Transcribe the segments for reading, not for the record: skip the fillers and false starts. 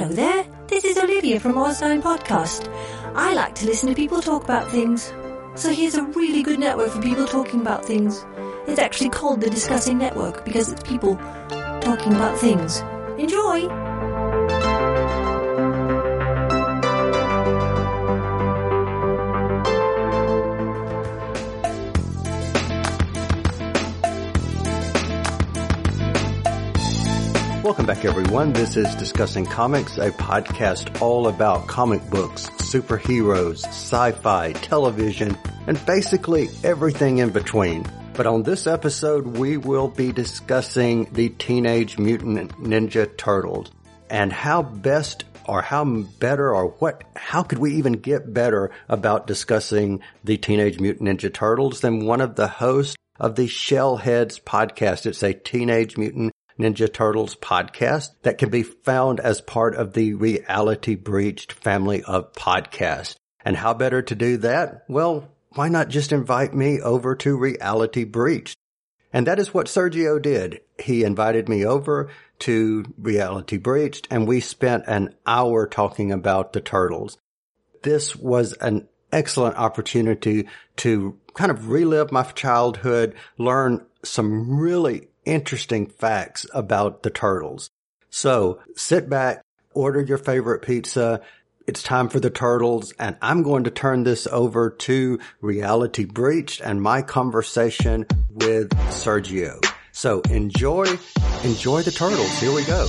Hello there, this is Olivia from Ozzine Podcast. I like to listen to people talk about things. So here's a really good network for people talking about things. It's actually called the Discussing Network because it's people talking about things. Enjoy! Welcome back, everyone. This is Discussing Comics, a podcast all about comic books, superheroes, sci-fi, television, and basically everything in between. But on this episode, we will be discussing the Teenage Mutant Ninja Turtles and how best or how better or what, how could we even get better about discussing the Teenage Mutant Ninja Turtles than one of the hosts of the Shellheads podcast. It's a Teenage Mutant Ninja Turtles podcast that can be found as part of the Reality Breached family of podcasts. And how better to do that? Well, why not just invite me over to Reality Breached? And that is what Sergio did. He invited me over to Reality Breached, and we spent an hour talking about the Turtles. This was an excellent opportunity to kind of relive my childhood, learn some really interesting facts about the Turtles. So sit back, order your favorite pizza. It's time for the Turtles, and I'm going to turn this over to Reality Breached and my conversation with Sergio. So enjoy the Turtles. Here we go.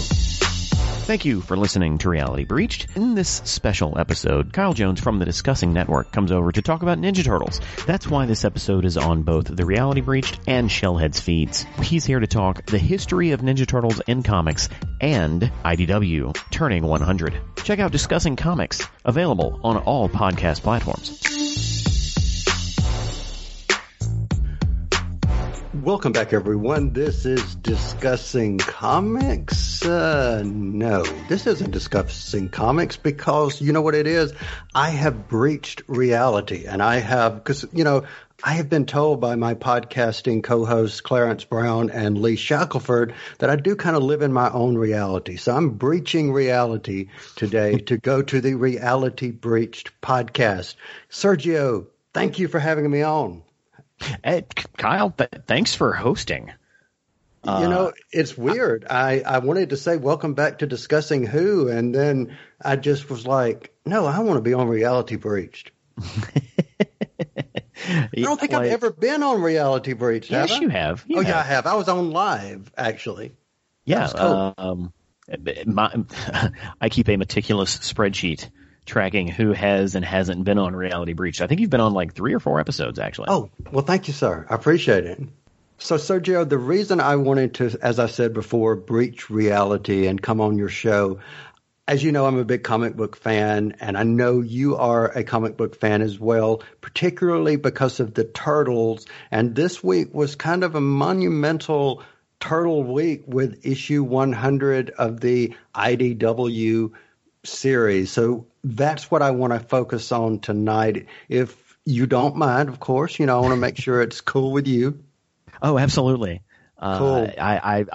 Thank you for listening to Reality Breached. In this special episode, Kyle Jones from the Discussing Network comes over to talk about Ninja Turtles. That's why this episode is on both the Reality Breached and Shellheads feeds. He's here to talk the history of Ninja Turtles in comics and IDW turning 100. Check out Discussing Comics, available on all podcast platforms. Welcome back, everyone. This is Discussing Comics. No, this isn't Discussing Comics because you know what it is? I have breached reality and I have been told by my podcasting co-hosts Clarence Brown and Lee Shackelford that I do kind of live in my own reality. So I'm breaching reality today to go to the Reality Breached podcast. Sergio, thank you for having me on. Kyle, thanks for hosting. You know, it's weird. I wanted to say welcome back to Discussing Who, and then I just was like, no, I want to be on Reality Breached. I don't think I've ever been on Reality Breached, have I? Yes, you have. Yeah, I have. I was on live, actually. Yeah. Cool. I keep a meticulous spreadsheet tracking who has and hasn't been on Reality Breached. I think you've been on like 3 or 4 episodes, actually. Oh, well, thank you, sir. I appreciate it. So, Sergio, the reason I wanted to, as I said before, breach reality and come on your show, as you know, I'm a big comic book fan, and I know you are a comic book fan as well, particularly because of the Turtles. And this week was kind of a monumental Turtle week with issue 100 of the IDW series. So that's what I want to focus on tonight. If you don't mind, of course, you know, I want to make sure it's cool with you. Oh, absolutely. Cool. I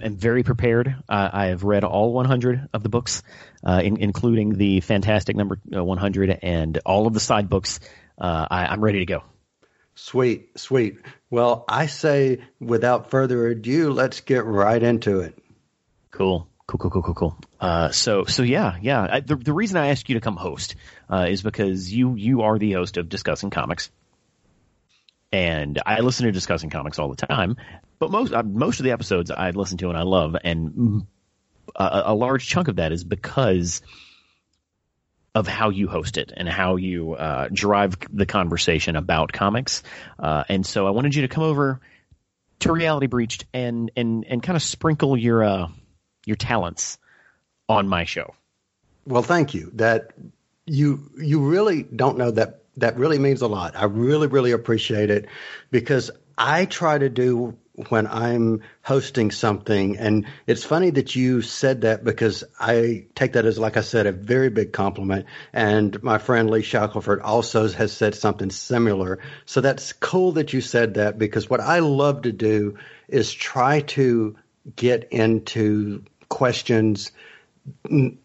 am very prepared. I have read all 100 of the books, including the fantastic number 100 and all of the side books. I'm ready to go. Sweet. Well, I say without further ado, let's get right into it. Cool. So yeah. The reason I asked you to come host is because you are the host of Discussing Comics, and I listen to Discussing Comics all the time. But most of the episodes I listen to and I love, and a large chunk of that is because of how you host it and how you drive the conversation about comics. And so I wanted you to come over to Reality Breached and kind of sprinkle your talents on my show. Well, thank you. That you really don't know that really means a lot. I really, really appreciate it because I try to do when I'm hosting something. And it's funny that you said that because I take that as, like I said, a very big compliment. And my friend Lee Shackelford also has said something similar. So that's cool that you said that because what I love to do is try to get into questions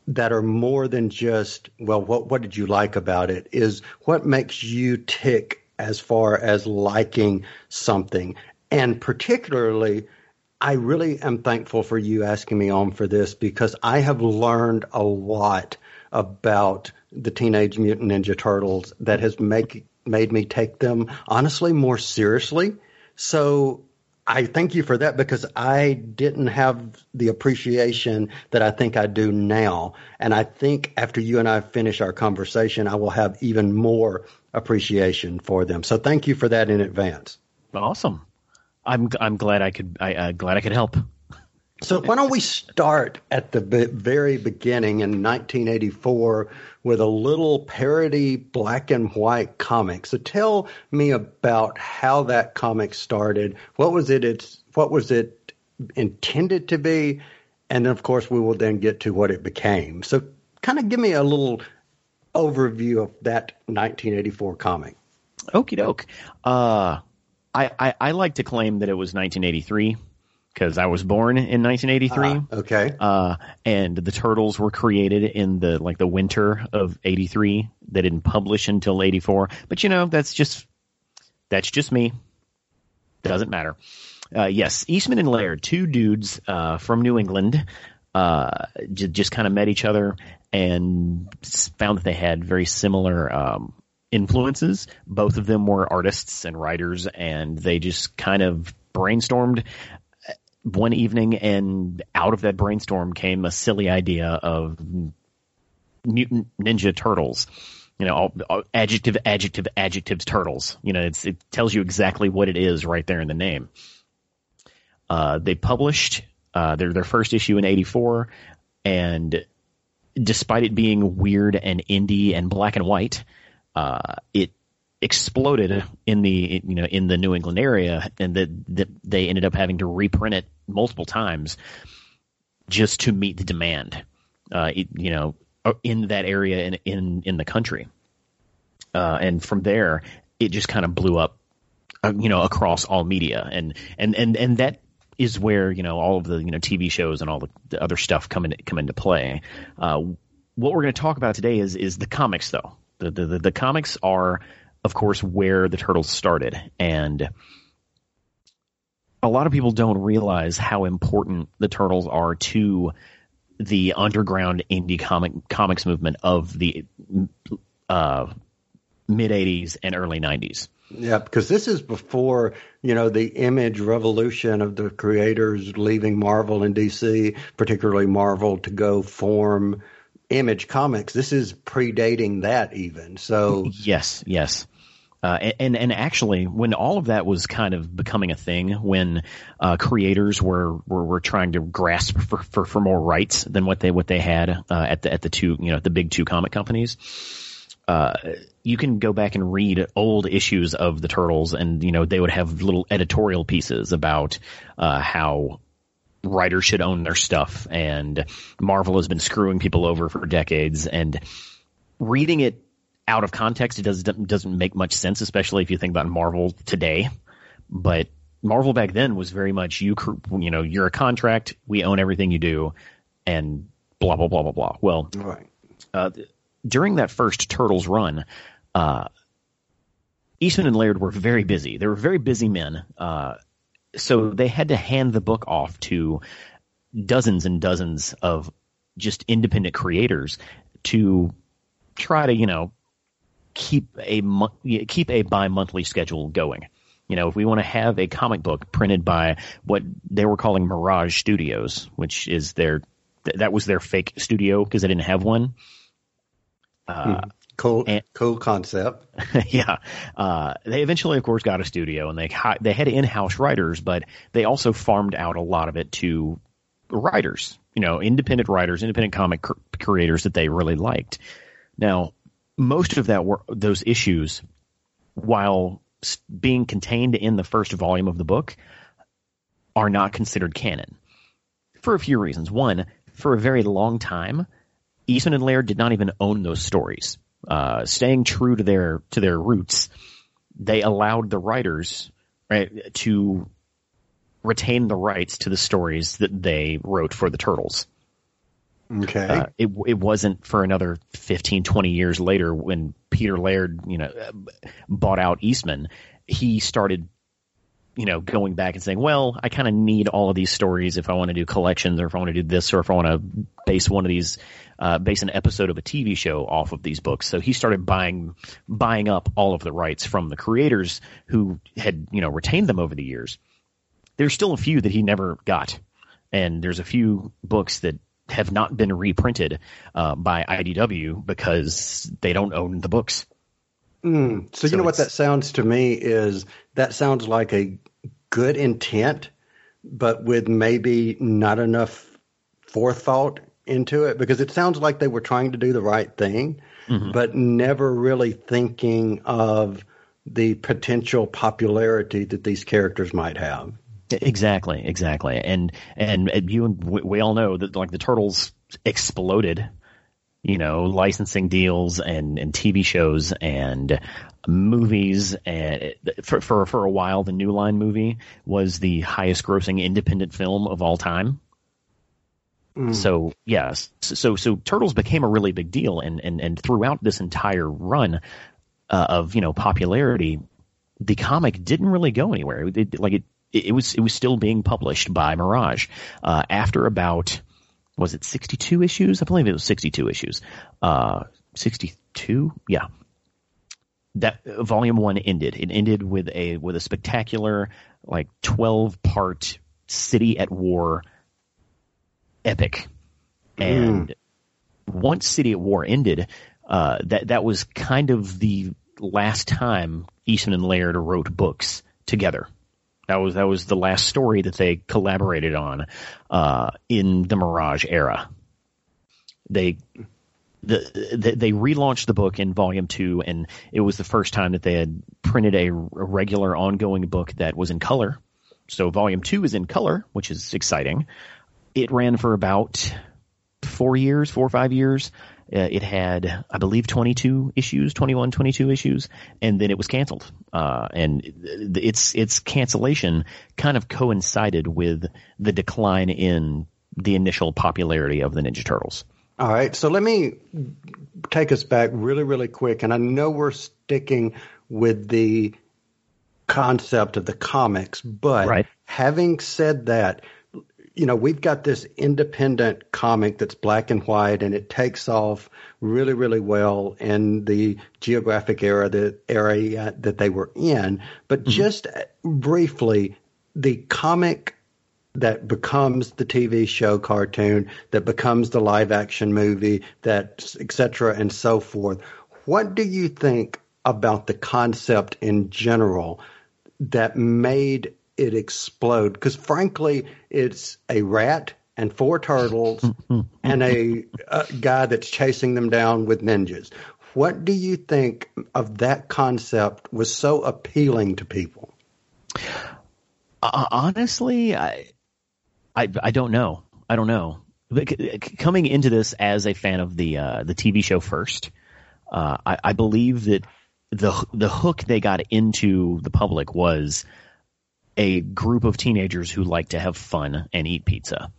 that are more than just, well, what did you like about it, is what makes you tick as far as liking something. And particularly, I really am thankful for you asking me on for this, because I have learned a lot about the Teenage Mutant Ninja Turtles that has made me take them, honestly, more seriously. So I thank you for that, because I didn't have the appreciation that I think I do now. And I think after you and I finish our conversation, I will have even more appreciation for them. So thank you for that in advance. Awesome. I'm glad I could help. So why don't we start at the very beginning in 1984 with a little parody black and white comic. So tell me about how that comic started. What was it intended to be? And of course, we will then get to what it became. So kind of give me a little overview of that 1984 comic. Okie doke. I like to claim that it was 1983. Because I was born in 1983. Okay. And the Turtles were created in the winter of 83. They didn't publish until 84. But that's just me. Doesn't matter. Yes, Eastman and Laird, two dudes from New England, just kind of met each other and found that they had very similar influences. Both of them were artists and writers, and they just kind of brainstormed one evening, and out of that brainstorm came a silly idea of mutant ninja turtles. You know, all, adjectives, turtles. You know, it tells you exactly what it is right there in the name. They published their first issue in 84, and despite it being weird and indie and black and white, it exploded in the New England area, and that they ended up having to reprint it multiple times just to meet the demand in that area and in the country, and from there it just kind of blew up across all media, and that is where all of the TV shows and all the other stuff come into play. What we're going to talk about today is the comics, though. The comics are, of course, where the Turtles started, and a lot of people don't realize how important the Turtles are to the underground indie comics movement of the mid 80s and early 90s. Yeah, because this is before, the Image revolution of the creators leaving Marvel and DC, particularly Marvel, to go form Image Comics. This is predating that even. So yes. And actually, when all of that was kind of becoming a thing, when creators were trying to grasp for more rights than what they had at the two the big two comic companies, you can go back and read old issues of the Turtles, and they would have little editorial pieces about how writers should own their stuff, and Marvel has been screwing people over for decades. And reading it out of context, it doesn't make much sense, especially if you think about Marvel today. But Marvel back then was very much, you're a contract, we own everything you do, and blah, blah, blah, blah, blah. Well, right. During that first Turtles run, Eastman and Laird were very busy. They were very busy men, so they had to hand the book off to dozens and dozens of just independent creators to try to, keep a bi-monthly schedule going. If we want to have a comic book printed by what they were calling Mirage Studios, which is that was their fake studio because they didn't have one. Cool concept. Yeah. They eventually, of course, got a studio, and they had in-house writers, but they also farmed out a lot of it to writers, independent writers, independent comic creators that they really liked. Now, most of those issues, while being contained in the first volume of the book, are not considered canon for a few reasons. One, for a very long time, Eastman and Laird did not even own those stories. Staying true to their roots, they allowed the writers to retain the rights to the stories that they wrote for the Turtles. Okay. It wasn't for another 15, 20 years later when Peter Laird, bought out Eastman. He started, going back and saying, well, I kind of need all of these stories if I want to do collections or if I want to do this or if I want to base one of these, base an episode of a TV show off of these books. So he started buying up all of the rights from the creators who had, retained them over the years. There's still a few that he never got. And there's a few books that have not been reprinted by IDW because they don't own the books. So you know what that sounds to me is that sounds like a good intent, but with maybe not enough forethought into it, because it sounds like they were trying to do the right thing, but never really thinking of the potential popularity that these characters might have. Exactly. And you and we all know that the Turtles exploded, licensing deals and TV shows and movies. And for a while, the New Line movie was the highest grossing independent film of all time. So, yes. So Turtles became a really big deal. And throughout this entire run of, popularity, the comic didn't really go anywhere. It was still being published by Mirage. After about, was it 62 issues? I believe it was 62 issues. 62? Yeah. That volume one ended. It ended with a spectacular, 12-part City at War epic. And once City at War ended, that was kind of the last time Eastman and Laird wrote books together. That was the last story that they collaborated on in the Mirage era. They relaunched the book in Volume 2, and it was the first time that they had printed a regular ongoing book that was in color. So Volume 2 is in color, which is exciting. It ran for about 4 or 5 years. It had, I believe, 22 issues, and then it was canceled. And its cancellation kind of coincided with the decline in the initial popularity of the Ninja Turtles. All right, so let me take us back really, really quick, and I know we're sticking with the concept of the comics, but having said that, we've got this independent comic that's black and white, and it takes off really, really well in the geographic era, the area that they were in. But just briefly, the comic that becomes the TV show cartoon, that becomes the live action movie, that et cetera and so forth. What do you think about the concept in general that made it explode? Because frankly, it's a rat and 4 turtles and a guy that's chasing them down with ninjas. What do you think of that concept was so appealing to people? Honestly, I don't know. Coming into this as a fan of the TV show first, I believe that the hook they got into the public was a group of teenagers who like to have fun and eat pizza.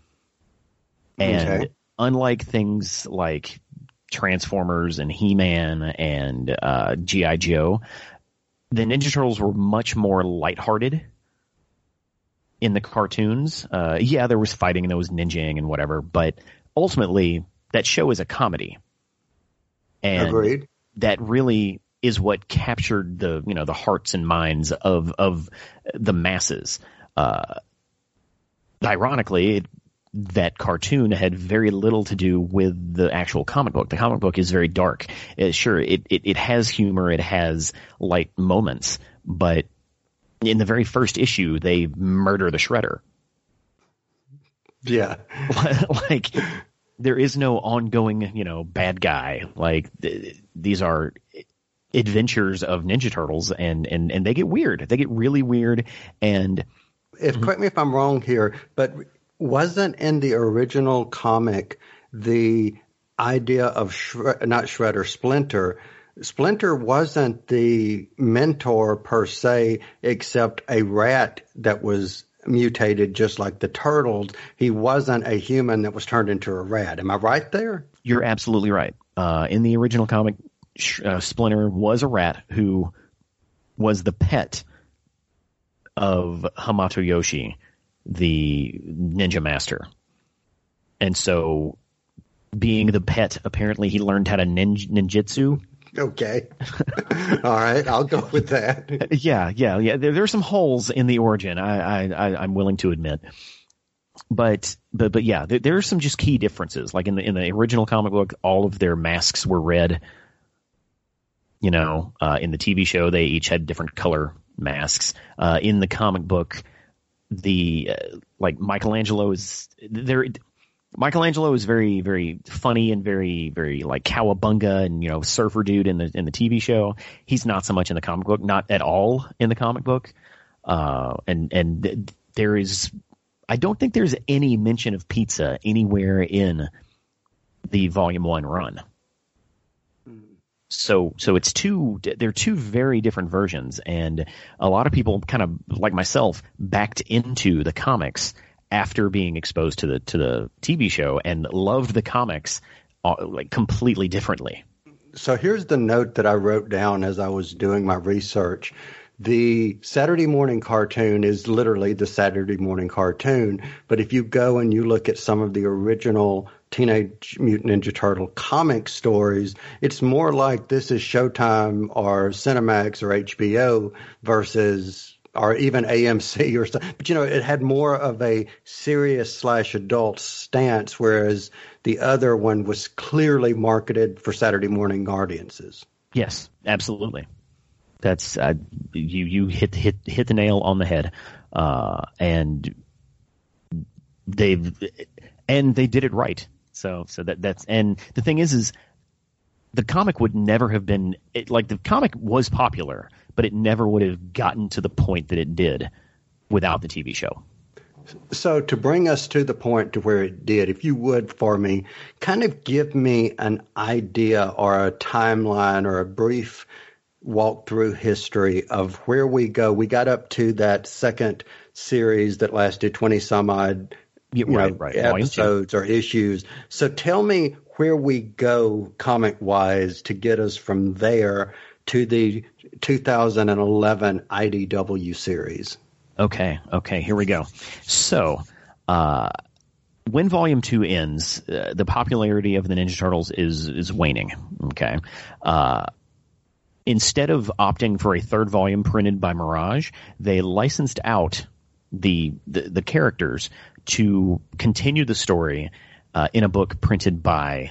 And unlike things like Transformers and He-Man and G.I. Joe, the Ninja Turtles were much more lighthearted in the cartoons. Yeah, there was fighting and there was ninjing and whatever, but ultimately that show is a comedy. And that really is what captured the the hearts and minds of the masses. Ironically, that cartoon had very little to do with the actual comic book. The comic book is very dark. It has humor, it has light moments, but in the very first issue, they murder the Shredder. Yeah, there is no ongoing bad guy. These are adventures of Ninja Turtles, and they get weird. They get really weird. And correct me if I'm wrong here, but wasn't in the original comic the idea of Splinter? Splinter wasn't the mentor per se, except a rat that was mutated just like the turtles. He wasn't a human that was turned into a rat. Am I right there? You're absolutely right. In the original comic, Splinter was a rat who was the pet of Hamato Yoshi, the ninja master. And so being the pet, apparently he learned how to ninjutsu. Okay. All right. I'll go with that. Yeah. There are some holes in the origin. I'm willing to admit, but yeah, there are some just key differences. Like in the original comic book, all of their masks were red. You know, in the TV show, they each had different color masks. In the comic book, Michelangelo is very, very funny and very, very like cowabunga and, you know, surfer dude in the TV show. He's not so much in the comic book, not at all in the comic book. And there is, I don't think there's any mention of pizza anywhere in the Volume 1 run. So they're two very different versions. And a lot of people kind of like myself backed into the comics after being exposed to the TV show and loved the comics like completely differently. So here's the note that I wrote down as I was doing my research. The Saturday morning cartoon is literally the Saturday morning cartoon. But if you go and you look at some of the original Teenage Mutant Ninja Turtle comic stories, it's more like this is Showtime or Cinemax or HBO versus... or even AMC or something. But, you know, it had more of a serious / adult stance, whereas the other one was clearly marketed for Saturday morning audiences. Yes, absolutely. That's you hit the nail on the head. And they did it right. So that's and the thing is the comic would never have been the comic was popular, but it never would have gotten to the point that it did without the TV show. So to bring us to the point to where it did, if you would for me, kind of give me an idea or a timeline or a brief walk through history of where we go. We got up to that second series that lasted 20 some odd episodes or issues. So tell me where we go comic wise to get us from there to the 2011 IDW series. Okay, here we go. So, when Volume 2 ends, the popularity of the Ninja Turtles is waning, okay? Instead of opting for a third volume printed by Mirage, they licensed out the characters to continue the story in a book printed by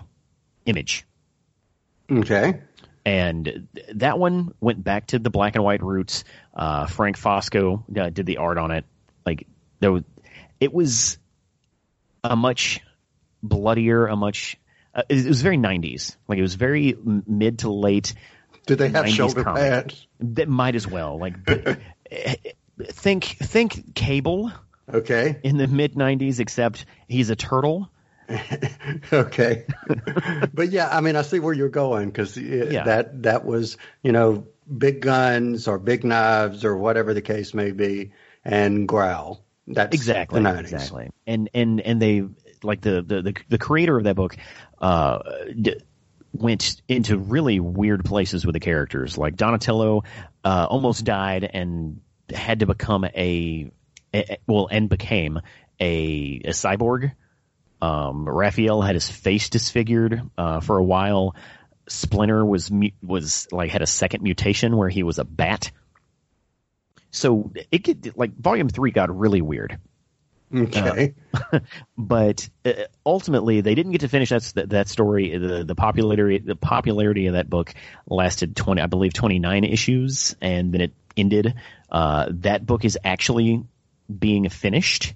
Image. Okay. And that one went back to the black and white roots. Frank Fosco did the art on it. It was a much bloodier, it was very 90s. It was very mid to late. Did they have shoulder pads? That might as well. Think Cable. Okay. In the mid 90s, except he's a turtle. Okay. But yeah, I mean, I see where you're going because that was, big guns or big knives or whatever the case may be and growl. That's exactly the 90s. Exactly. And they the creator of that book went into really weird places with the characters. Like Donatello almost died and had to become became a cyborg. Raphael had his face disfigured for a while. Splinter was had a second mutation where he was a bat. So it could Volume 3 got really weird. Okay, but ultimately they didn't get to finish that story. The popularity of that book lasted 29 issues, and then it ended. That book is actually being finished.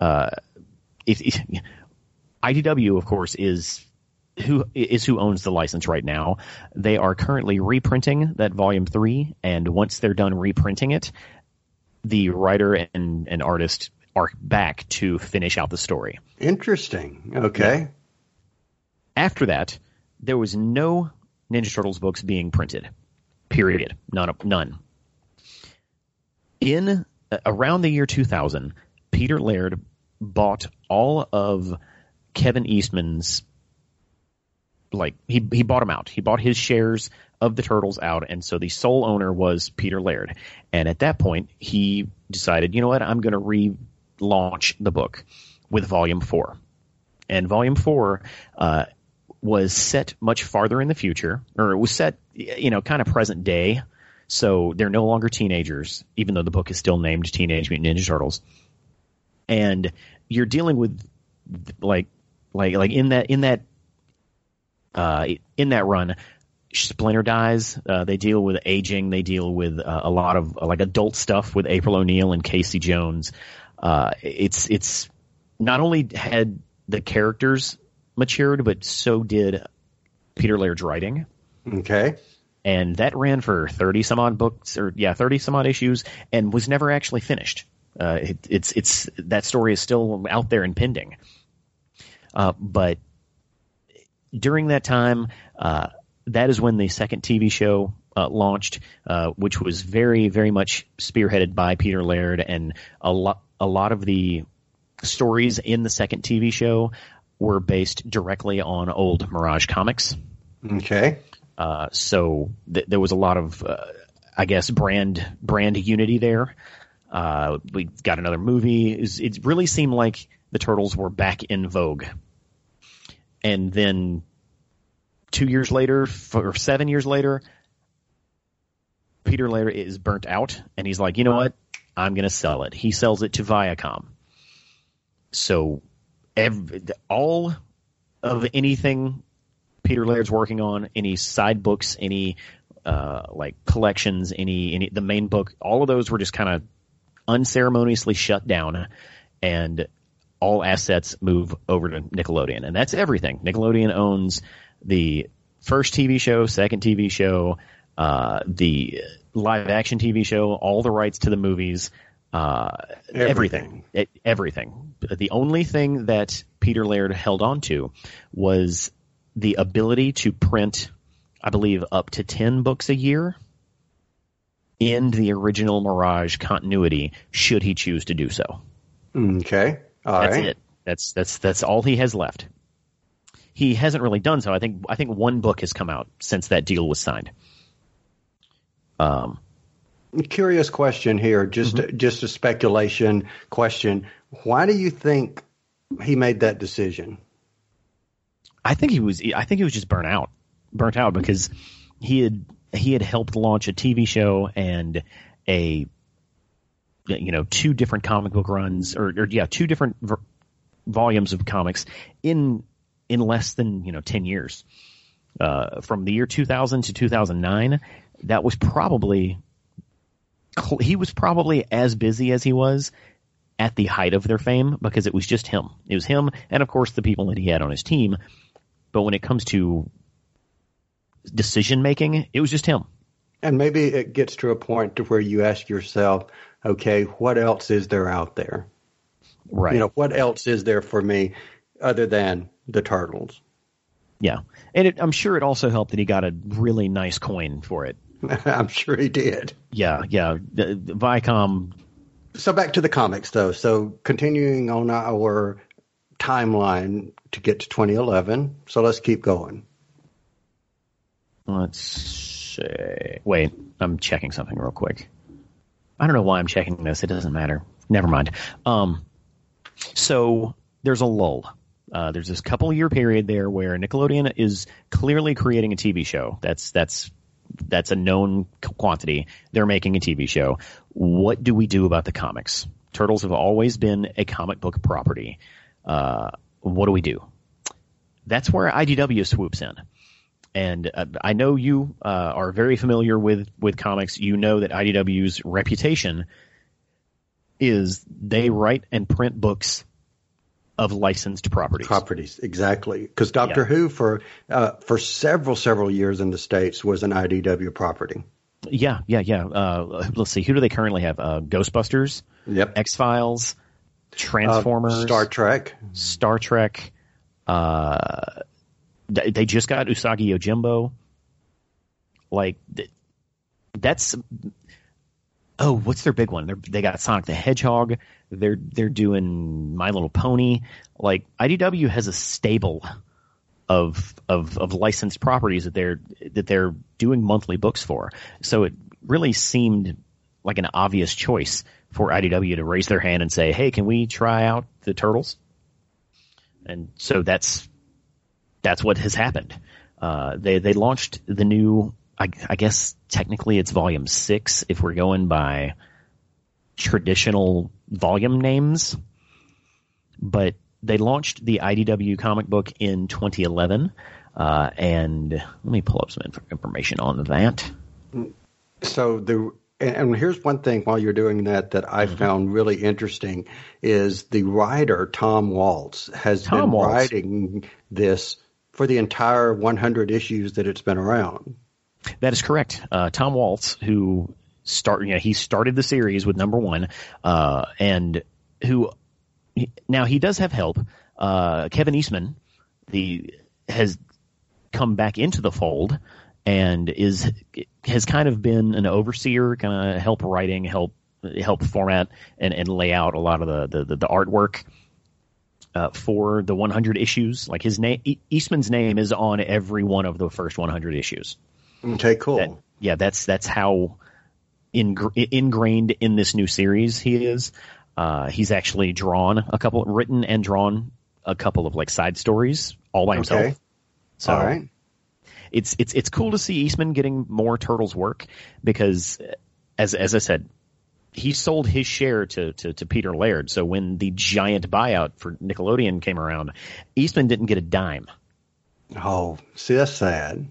IDW, of course, is who owns the license right now. They are currently reprinting that Volume 3, and once they're done reprinting it, the writer and artist are back to finish out the story. Interesting. Okay. Yeah. After that, there was no Ninja Turtles books being printed. Period. None. In around the year 2000, Peter Laird bought all of Kevin Eastman's, like, he bought him out. He bought his shares of the Turtles out, and so the sole owner was Peter Laird. And at that point, he decided, you know what, I'm going to relaunch the book with Volume 4. And Volume 4 was set much farther in the future, or it was set, you know, kind of present day. So they're no longer teenagers, even though the book is still named Teenage Mutant Ninja Turtles. And you're dealing with, like in that run, Splinter dies. They deal with aging. They deal with a lot of like adult stuff with April O'Neil and Casey Jones. It's not only had the characters matured, but so did Peter Laird's writing. Okay. And that ran for 30-some-odd books, or 30-some-odd issues, and was never actually finished. It's that story is still out there and pending. But during that time, that is when the second TV show launched, which was very, very much spearheaded by Peter Laird, and a lot of the stories in the second TV show were based directly on old Mirage comics. Okay. So there was a lot of, I guess, brand unity there. We got another movie. It really seemed like the Turtles were back in vogue. And then 2 years later, or 7 years later, Peter Laird is burnt out. And he's like, you know what? I'm going to sell it. He sells it to Viacom. So all of anything Peter Laird's working on, any side books, any like collections, any the main book, all of those were just kind of unceremoniously shut down, and all assets move over to Nickelodeon, and that's everything. Nickelodeon owns the first TV show, second TV show, the live action TV show, all the rights to the movies, everything. The only thing that Peter Laird held on to was the ability to print, I believe, up to 10 books a year in the original Mirage continuity, should he choose to do so. Okay. That's it. That's all he has left. He hasn't really done so. I think one book has come out since that deal was signed. Curious question here, just a speculation question. Why do you think he made that decision? I think he was just burnt out because he had helped launch a TV show and two different comic book runs or two different volumes of comics in less than 10 years. From the year 2000 to 2009, that was probably he was probably as busy as he was at the height of their fame, because it was just him. It was him, and of course the people that he had on his team. But when it comes to decision-making, it was just him. And maybe it gets to a point to where you ask yourself, okay, what else is there out there? Right. What else is there for me other than the Turtles? Yeah. And I'm sure it also helped that he got a really nice coin for it. I'm sure he did. Yeah, yeah. The Viacom. So back to the comics, though. So continuing on our timeline to get to 2011. So let's keep going. Let's see. Wait, I'm checking something real quick. I don't know why I'm checking this. It doesn't matter. Never mind. So there's a lull. There's this couple year period there where Nickelodeon is clearly creating a TV show. That's a known quantity. They're making a TV show. What do we do about the comics? Turtles have always been a comic book property. What do we do? That's where IDW swoops in. And I know you are very familiar with comics. You know that IDW's reputation is they write and print books of licensed properties. Properties, exactly. Because Doctor Who for several years in the States was an IDW property. Yeah. Let's see. Who do they currently have? Ghostbusters. Yep. X-Files. Transformers. Star Trek. They just got Usagi Yojimbo. Like, that's oh, what's their big one? They got Sonic the Hedgehog. They're doing My Little Pony. Like, IDW has a stable of licensed properties that they're doing monthly books for. So it really seemed like an obvious choice for IDW to raise their hand and say, hey, can we try out the Turtles? And so that's what has happened. They launched the new, I guess technically it's volume 6 if we're going by traditional volume names, but they launched the IDW comic book in 2011. And let me pull up some information on that. So and here's one thing while you're doing that I found really interesting is the writer Tom Waltz has been writing this for the entire 100 issues that it's been around. That is correct. Tom Waltz, who started the series with #1, and who now he does have help. Kevin Eastman has come back into the fold and has kind of been an overseer, kind of help writing, help format and lay out a lot of the artwork for the 100 issues. Like his name, Eastman's name is on every one of the first 100 issues. Okay, cool. That's how ingrained in this new series he is. He's actually written and drawn a couple of like side stories all by himself. Okay. So, all right. It's cool to see Eastman getting more Turtles work because, as I said, he sold his share to Peter Laird. So when the giant buyout for Nickelodeon came around, Eastman didn't get a dime. Oh, see, that's sad.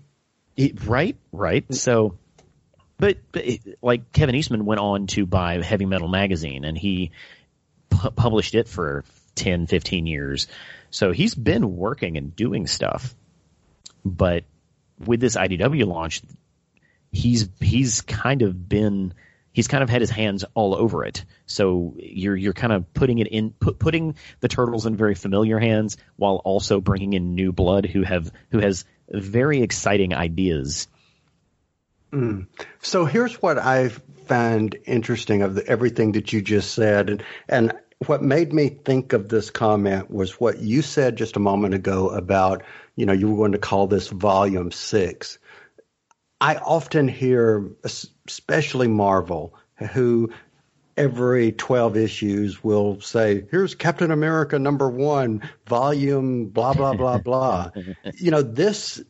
Right. So, but Kevin Eastman went on to buy Heavy Metal Magazine, and he published it for 10, 15 years. So he's been working and doing stuff, but with this IDW launch, he's kind of had his hands all over it. So you're kind of putting the Turtles in very familiar hands while also bringing in new blood who has very exciting ideas. Mm. So here's what I find interesting of everything that you just said, and what made me think of this comment was what you said just a moment ago about, you know, you were going to call this volume 6. I often hear, especially Marvel, who every 12 issues will say, here's Captain America #1, volume blah, blah, blah, blah. You know, this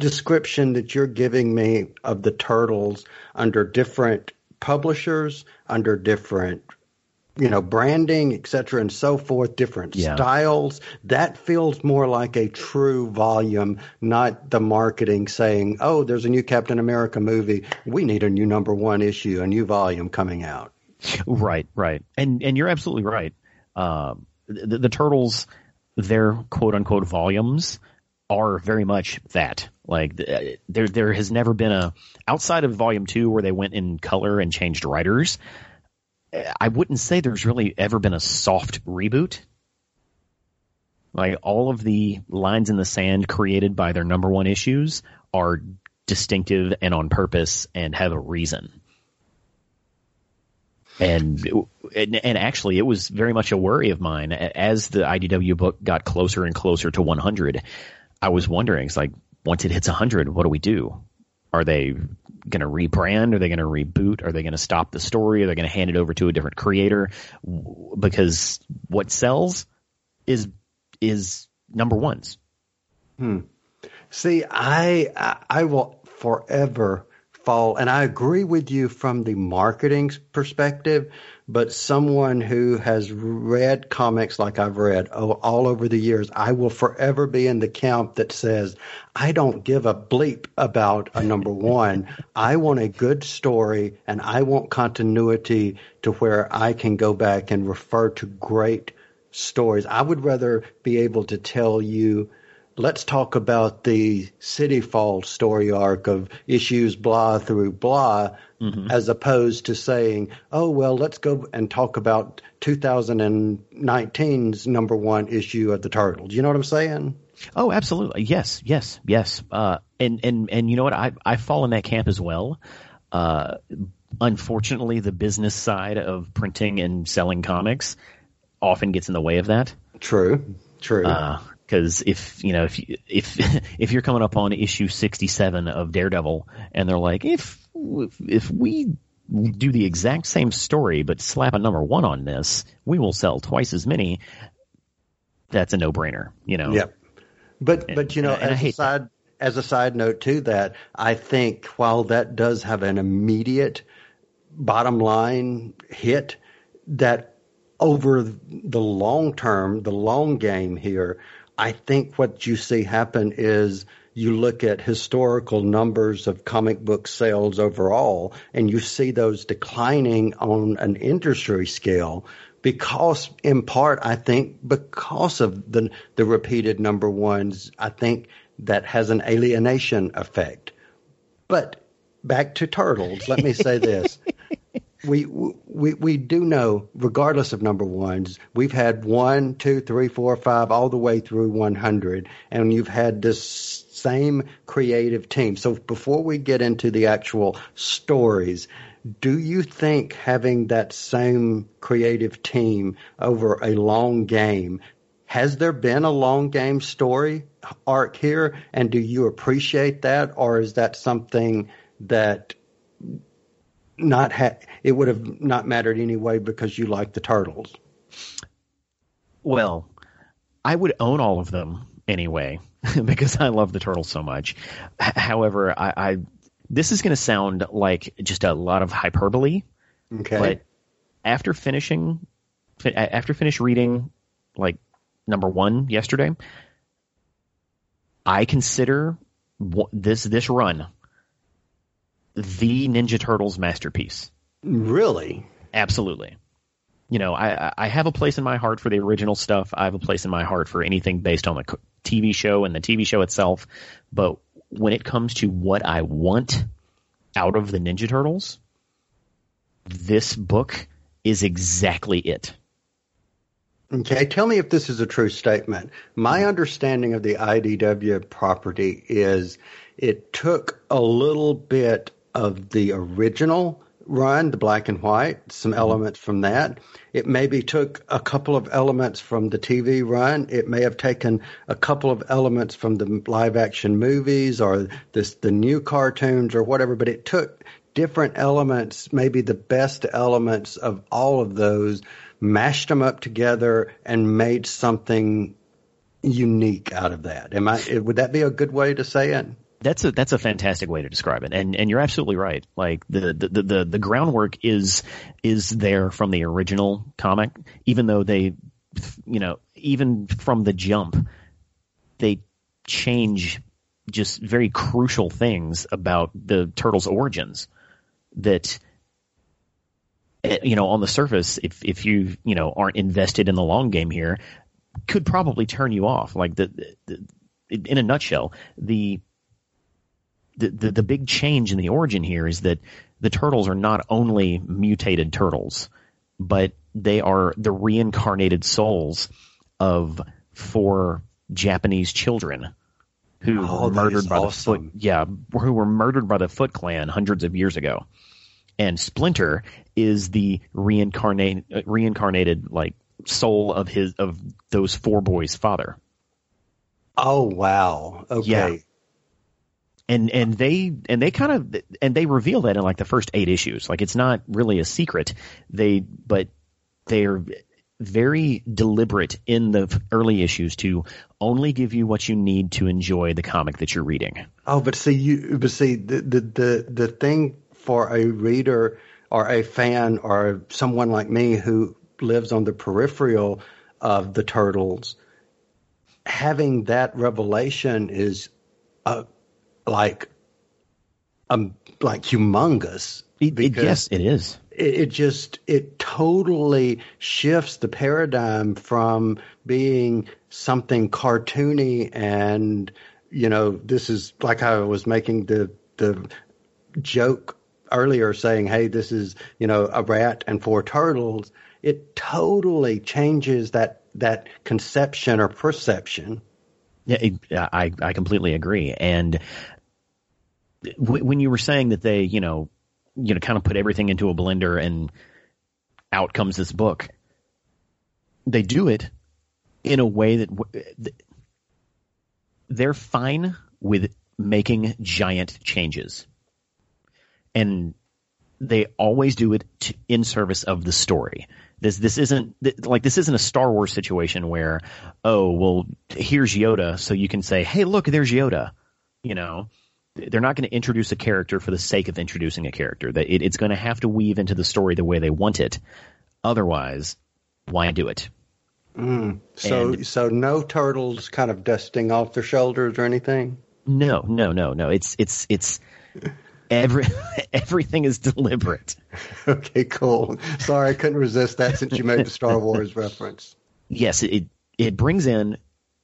description that you're giving me of the Turtles under different publishers, under different, you know, branding, et cetera, and so forth, different styles. That feels more like a true volume, not the marketing saying, oh, there's a new Captain America movie. We need a new #1 issue, a new volume coming out. Right. And you're absolutely right. The Turtles, their quote unquote volumes are very much that. Like there has never been outside of volume 2 where they went in color and changed writers, I wouldn't say there's really ever been a soft reboot. Like all of the lines in the sand created by their #1 issues are distinctive and on purpose and have a reason. And actually, it was very much a worry of mine as the IDW book got closer and closer to 100. I was wondering, it's like, once it hits 100, what do we do? Are they going to rebrand? Are they going to reboot? Are they going to stop the story? Are they going to hand it over to a different creator? Because what sells is #1s. Hmm. See, I will forever fall, and I agree with you from the marketing perspective, but someone who has read comics like I've read all over the years, I will forever be in the camp that says, I don't give a bleep about a #1. I want a good story, and I want continuity to where I can go back and refer to great stories. I would rather be able to tell you, let's talk about the City Fall story arc of issues blah through blah, as opposed to saying, oh, well, let's go and talk about 2019's #1 issue of the Turtles. You know what I'm saying? Oh, absolutely. Yes. And you know what? I fall in that camp as well. unfortunately, the business side of printing and selling comics often gets in the way of that. True. Because if you're coming up on issue 67 of Daredevil and they're like, if we do the exact same story but slap a number one on this, we will sell twice as many. That's a no-brainer, you know. Yep. As a side note to that, I think while that does have an immediate bottom line hit, that over the long term, the long game here, I think what you see happen is you look at historical numbers of comic book sales overall, and you see those declining on an industry scale because, in part, I think, because of the repeated number ones, I think that has an alienation effect. But back to Turtles, let me say this. We do know, regardless of number ones, we've had 1, 2, 3, 4, 5, all the way through 100, and you've had this same creative team. So before we get into the actual stories, do you think having that same creative team over a long game, has there been a long game story arc here, and do you appreciate that, or is that something that it would have not mattered anyway because you like the Turtles? Well, I would own all of them anyway because I love the Turtles so much. However, I this is going to sound like just a lot of hyperbole. Okay. But after reading like number one yesterday, I consider this run the Ninja Turtles masterpiece. Really? Absolutely. You know, I have a place in my heart for the original stuff. I have a place in my heart for anything based on the TV show and the TV show itself. But when it comes to what I want out of the Ninja Turtles, this book is exactly it. Okay, tell me if this is a true statement. My understanding of the IDW property is it took a little bit of the original run, the black and white, some elements from that. It maybe took a couple of elements from the TV run. It may have taken a couple of elements from the live action movies or the new cartoons or whatever, but it took different elements, maybe the best elements of all of those, mashed them up together and made something unique out of that. Would that be a good way to say it? That's a fantastic way to describe it, and you're absolutely right. Like the groundwork is there from the original comic, even though they, you know, even from the jump, they change just very crucial things about the Turtles' origins that, you know, on the surface, if you, you know, aren't invested in the long game here, could probably turn you off. Like in a nutshell, the big change in the origin here is that the Turtles are not only mutated turtles, but they are the reincarnated souls of 4 Japanese children who were murdered by the Foot Clan hundreds of years ago. And Splinter is the reincarnated like soul of those 4 boys' father. Oh wow! Okay. Yeah. And they reveal that in like the first 8 issues. Like it's not really a secret. They are very deliberate in the early issues to only give you what you need to enjoy the comic that you're reading. Oh, the thing for a reader or a fan or someone like me who lives on the peripheral of the Turtles, having that revelation is like humongous. Yes, it is. It totally shifts the paradigm from being something cartoony and, you know, this is like I was making the joke earlier saying, hey, this is, you know, a rat and 4 turtles. It totally changes that conception or perception. Yeah, I completely agree. And when you were saying that they, you know, you know, kind of put everything into a blender and out comes this book. They do it in a way that they're fine with making giant changes. And they always do it in service of the story. This isn't a Star Wars situation where, oh, well, here's Yoda. So you can say, hey, look, there's Yoda. You know, they're not going to introduce a character for the sake of introducing a character. It's going to have to weave into the story the way they want it. Otherwise, why do it? Mm. So no turtles kind of dusting off their shoulders or anything? No. It's everything is deliberate. Okay, cool. Sorry, I couldn't resist that since you made the Star Wars reference. Yes, it brings in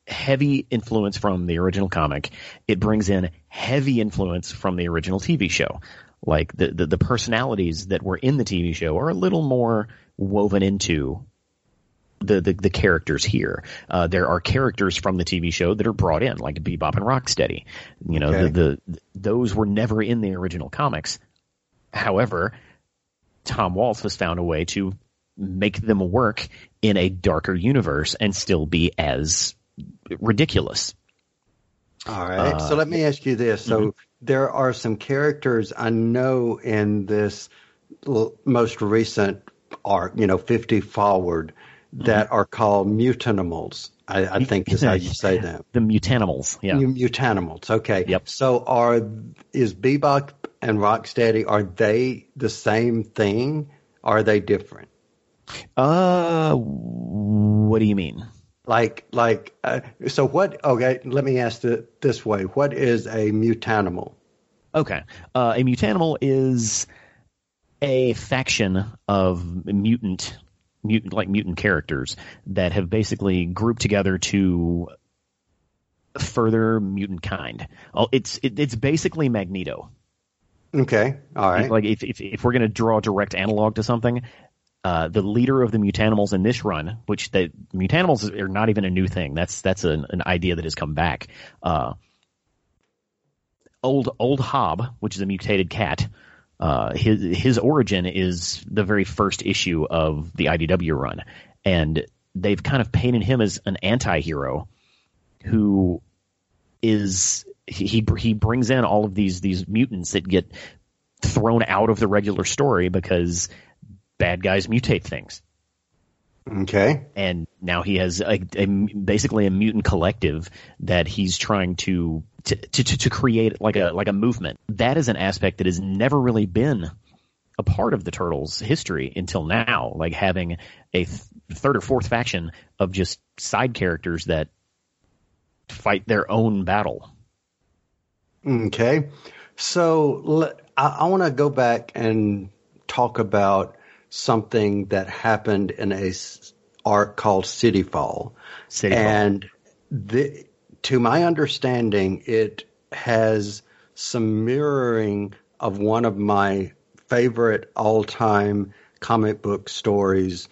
heavy influence from the original comic. It brings in heavy influence from the original TV show. Like the personalities that were in the TV show are a little more woven into the characters here. There are characters from the TV show that are brought in, like Bebop and Rocksteady. You know, okay. Those were never in the original comics. However, Tom Waltz has found a way to make them work in a darker universe and still be as ridiculous. All right. So let me ask you this. So there are some characters I know in this most recent arc, you know, 50 forward, that are called Mutanimals, I think is how you say that. The Mutanimals, yeah. Mutanimals, okay. Yep. So is Bebop and Rocksteady, are they the same thing? Are they different? What do you mean? Let me ask it this way. What is a Mutanimal? Okay. A Mutanimal is a faction of mutant characters that have basically grouped together to further mutant kind. It's basically Magneto. Okay, all right. Like if we're going to draw direct analog to something, the leader of the Mutanimals in this run, which the Mutanimals are not even a new thing. That's an idea that has come back. Old Hob, which is a mutated cat. His origin is the very first issue of the IDW run, and they've kind of painted him as an anti-hero who is he brings in all of these mutants that get thrown out of the regular story because bad guys mutate things. Okay, and now he has basically a mutant collective that he's trying to create like a movement. That is an aspect that has never really been a part of the Turtles' history until now. Like having a third or fourth faction of just side characters that fight their own battle. Okay, so I want to go back and talk about something that happened in a art called City Fall. And to my understanding, it has some mirroring of one of my favorite all-time comic book stories,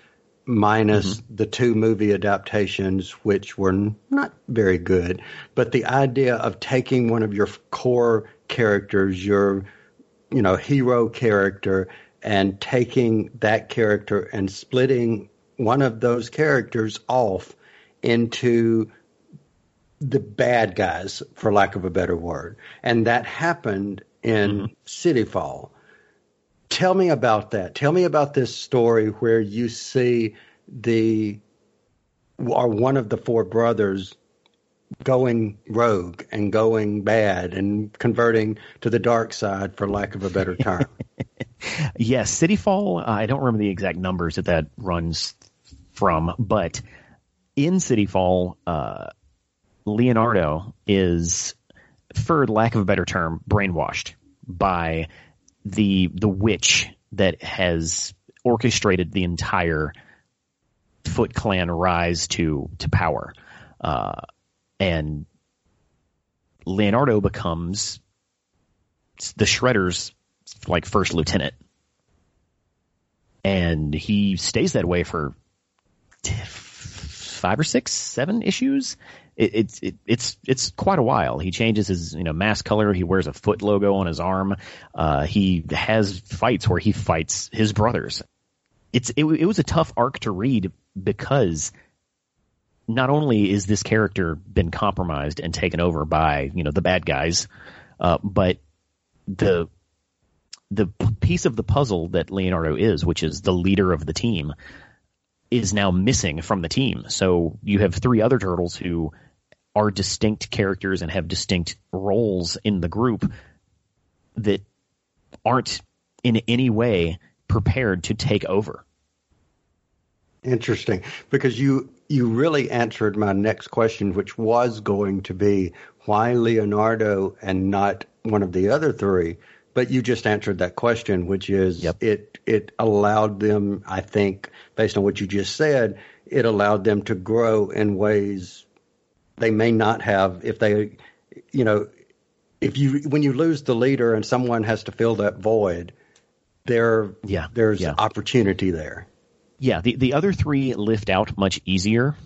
minus the two movie adaptations, which were not very good. But the idea of taking one of your core characters, your hero character, and taking that character and splitting one of those characters off into the bad guys, for lack of a better word. And that happened in City Fall. Tell me about that. Tell me about this story where you see one of the four brothers going rogue and going bad and converting to the dark side, for lack of a better term. Yes, City Fall, I don't remember the exact numbers that runs from, but in City Fall, Leonardo is, for lack of a better term, brainwashed by the witch that has orchestrated the entire Foot Clan rise to power. And Leonardo becomes the Shredder's first lieutenant, and he stays that way for 5 or 6, 7 issues It's quite a while. He changes his mask color. He wears a Foot logo on his arm. He has fights where he fights his brothers. It was a tough arc to read because not only is this character been compromised and taken over by the bad guys, but the piece of the puzzle that Leonardo is, which is the leader of the team, is now missing from the team. So you have three other turtles who are distinct characters and have distinct roles in the group that aren't in any way prepared to take over. Interesting, because you really answered my next question, which was going to be why Leonardo and not one of the other three, but you just answered that question, which is it allowed them, I think, based on what you just said, it allowed them to grow in ways they may not have if they, when you lose the leader and someone has to fill that void, there's opportunity there. Yeah, the other three lift out much easier,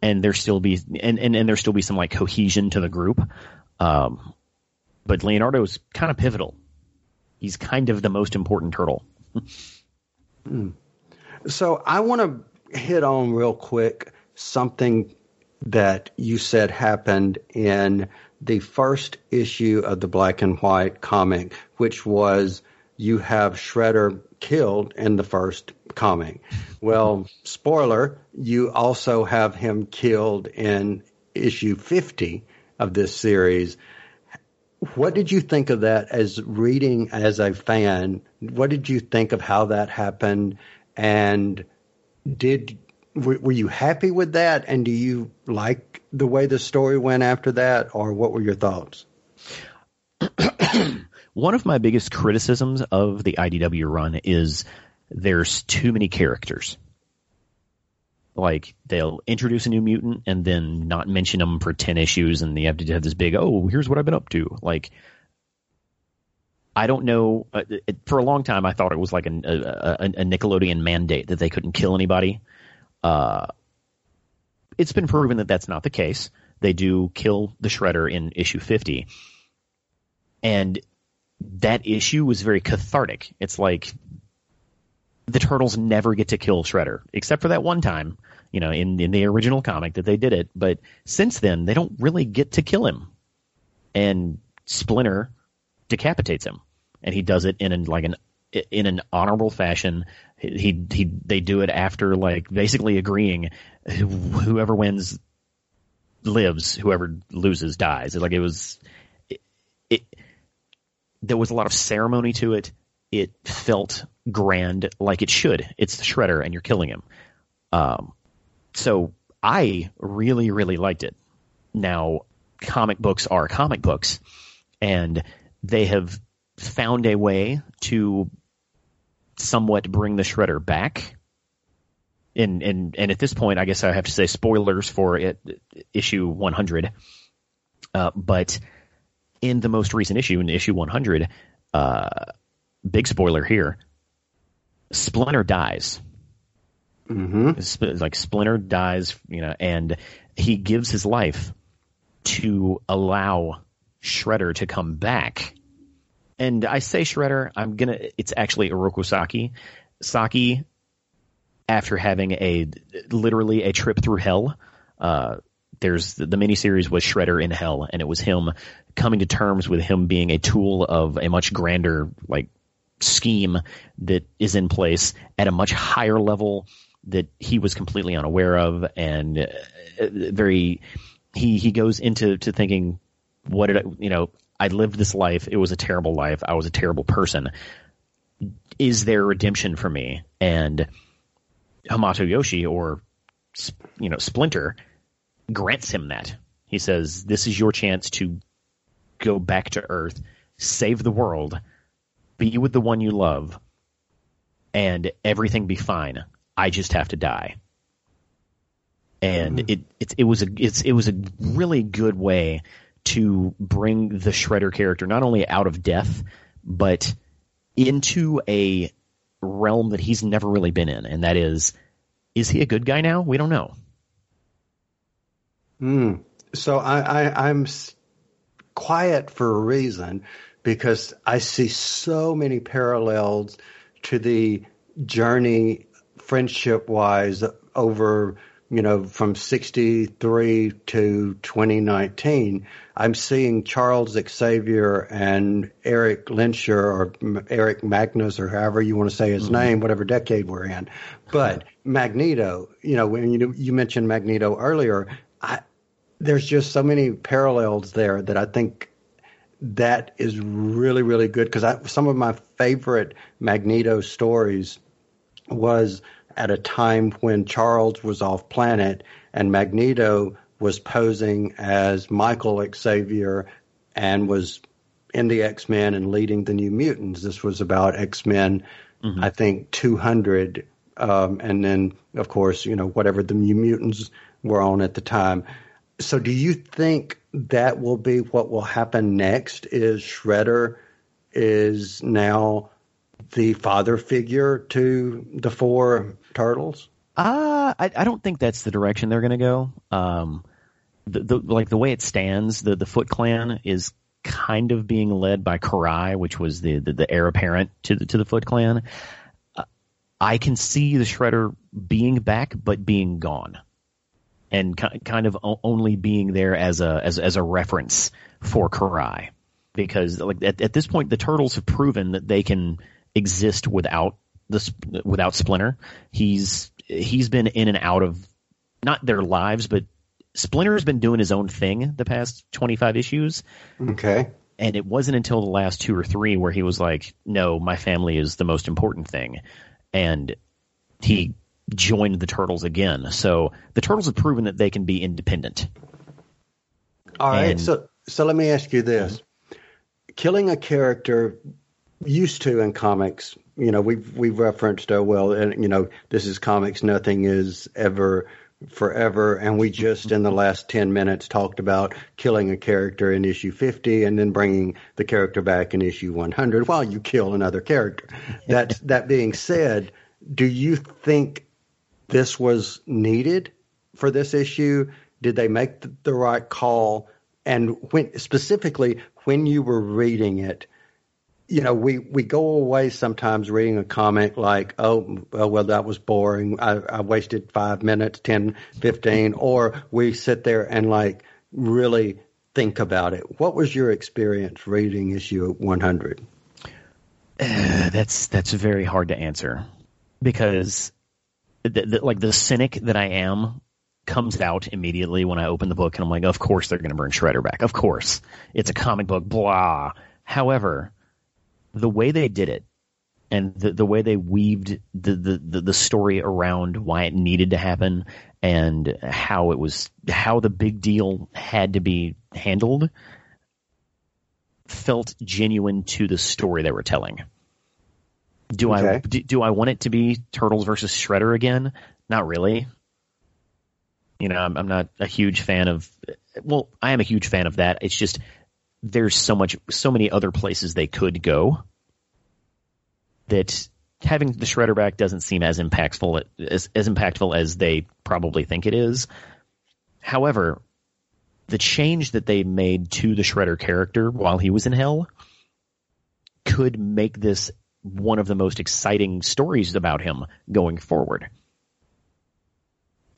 and there still be some like cohesion to the group. But Leonardo's kind of pivotal. He's kind of the most important turtle. So I want to hit on real quick something that you said happened in the first issue of the Black and White comic, which was you have Shredder killed in the first comic. Well, spoiler, you also have him killed in issue 50 of this series. What did you think of that as reading as a fan? What did you think of how that happened? And were you happy with that? And do you like the way the story went after that? Or what were your thoughts? One of my biggest criticisms of the IDW run is there's too many characters. Like, they'll introduce a new mutant and then not mention them for 10 issues, and you have to have this big, oh, here's what I've been up to. Like, I don't know. For a long time, I thought it was like a Nickelodeon mandate that they couldn't kill anybody. It's been proven that that's not the case. They do kill the Shredder in issue 50. And that issue was very cathartic. It's like the turtles never get to kill Shredder, except for that one time, in the original comic that they did it. But since then, they don't really get to kill him. And Splinter decapitates him, and he does it in an honorable fashion. They do it after like basically agreeing whoever wins lives, whoever loses dies. Like there was a lot of ceremony to it. It felt grand, like it should. It's the Shredder, and you're killing him. So I really, really liked it. Now, comic books are comic books, and they have found a way to somewhat bring the Shredder back. And at this point, I guess I have to say spoilers for it, issue 100. But in the most recent issue, in issue 100, big spoiler here, Splinter dies. Mm-hmm. Splinter dies, and he gives his life to allow Shredder to come back. And I say Shredder, it's actually Iroko Saki. Saki, after having literally a trip through hell, there's the miniseries was Shredder in Hell, and it was him coming to terms with him being a tool of a much grander scheme that is in place at a much higher level that he was completely unaware of, and he goes into thinking, I lived this life. It was a terrible life. I was a terrible person. Is there redemption for me? And Hamato Yoshi, or Splinter, grants him that. He says, this is your chance to go back to Earth, save the world, be with the one you love, and everything be fine. I just have to die. And it was a really good way to bring the Shredder character not only out of death, but into a realm that he's never really been in, and that is he a good guy now? We don't know. So I'm quiet for a reason, because I see so many parallels to the journey friendship-wise over, you know, from 63 to 2019. I'm seeing Charles Xavier and Eric Lenscher, or Eric Magnus, or however you want to say his name, whatever decade we're in. But Magneto, you know, when you mentioned Magneto earlier, there's just so many parallels there that I think that is really, really good, because some of my favorite Magneto stories was at a time when Charles was off planet and Magneto was posing as Michael Xavier and was in the X-Men and leading the New Mutants. This was about X-Men, I think, 200. And then, of course, you know, whatever the New Mutants were on at the time. So do you think that will be what will happen next, is Shredder is now the father figure to the four turtles? I don't think that's the direction they're going to go. The way it stands, the Foot Clan is kind of being led by Karai, which was the heir apparent to the Foot Clan. I can see the Shredder being back, but being gone, and kind of only being there as a reference for Karai, because like at this point the Turtles have proven that they can exist without Splinter. He's been in and out of not their lives, but Splinter has been doing his own thing the past 25 issues. Okay. And it wasn't until the last 2 or 3 where he was like, "No, my family is the most important thing," and he joined the Turtles again. So the Turtles have proven that they can be independent. All right. So let me ask you this. Killing a character used to in comics, you know, we've referenced, and you know, this is comics, nothing is ever forever. And we just in the last 10 minutes talked about killing a character in issue 50 and then bringing the character back in issue 100 while you kill another character. That being said, do you think this was needed for this issue? Did they make the right call? And when you were reading it, you know, we go away sometimes reading a comic like, well, that was boring. I wasted 5 minutes, 10, 15, or we sit there and like really think about it. What was your experience reading issue 100? That's very hard to answer, because the cynic that I am comes out immediately when I open the book, and I'm like, of course they're going to bring Shredder back. Of course. It's a comic book, blah. However, the way they did it and the way they weaved the story around why it needed to happen and how the big deal had to be handled felt genuine to the story they were telling. Do I want it to be Turtles versus Shredder again? Not really. You know, I'm not a huge fan of. Well, I am a huge fan of that. It's just there's so many other places they could go that having the Shredder back doesn't seem as impactful as they probably think it is. However, the change that they made to the Shredder character while he was in hell could make this one of the most exciting stories about him going forward.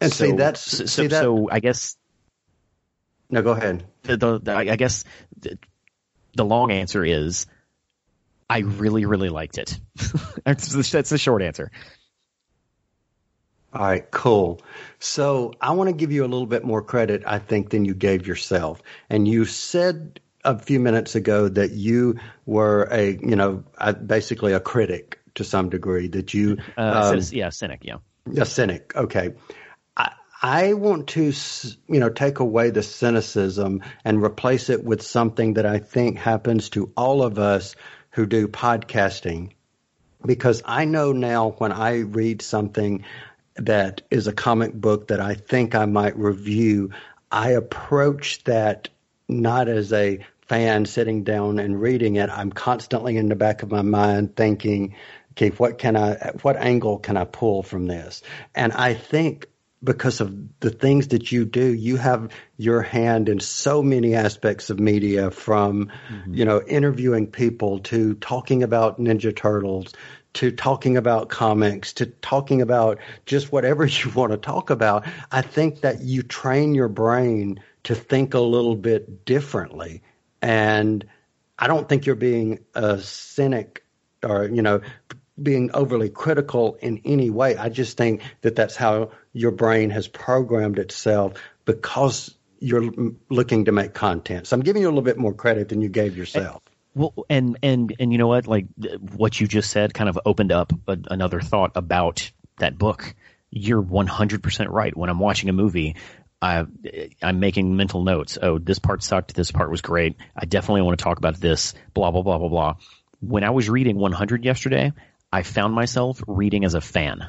And I guess. No, go ahead. I guess the long answer is I really, really liked it. That's the short answer. All right, cool. So I want to give you a little bit more credit, I think, than you gave yourself. And you said a few minutes ago that you were basically a critic to some degree, that you cynic. Yeah. Yeah. Cynic. Okay. I want to, you know, take away the cynicism and replace it with something that I think happens to all of us who do podcasting, because I know now when I read something that is a comic book that I think I might review, I approach that not as a fan sitting down and reading it. I'm constantly in the back of my mind thinking, okay, what angle can I pull from this? And I think because of the things that you do, you have your hand in so many aspects of media, from, you know, interviewing people to talking about Ninja Turtles, to talking about comics, to talking about just whatever you want to talk about. I think that you train your brain to think a little bit differently. And I don't think you're being a cynic or, you know, being overly critical in any way. I just think that that's how your brain has programmed itself because you're looking to make content. So I'm giving you a little bit more credit than you gave yourself. Well, and you know what? Like what you just said kind of opened up another thought about that book. You're 100% right. When I'm watching a movie, I'm making mental notes. Oh, this part sucked. This part was great. I definitely want to talk about this, blah, blah, blah, blah, blah. When I was reading 100 yesterday, I found myself reading as a fan.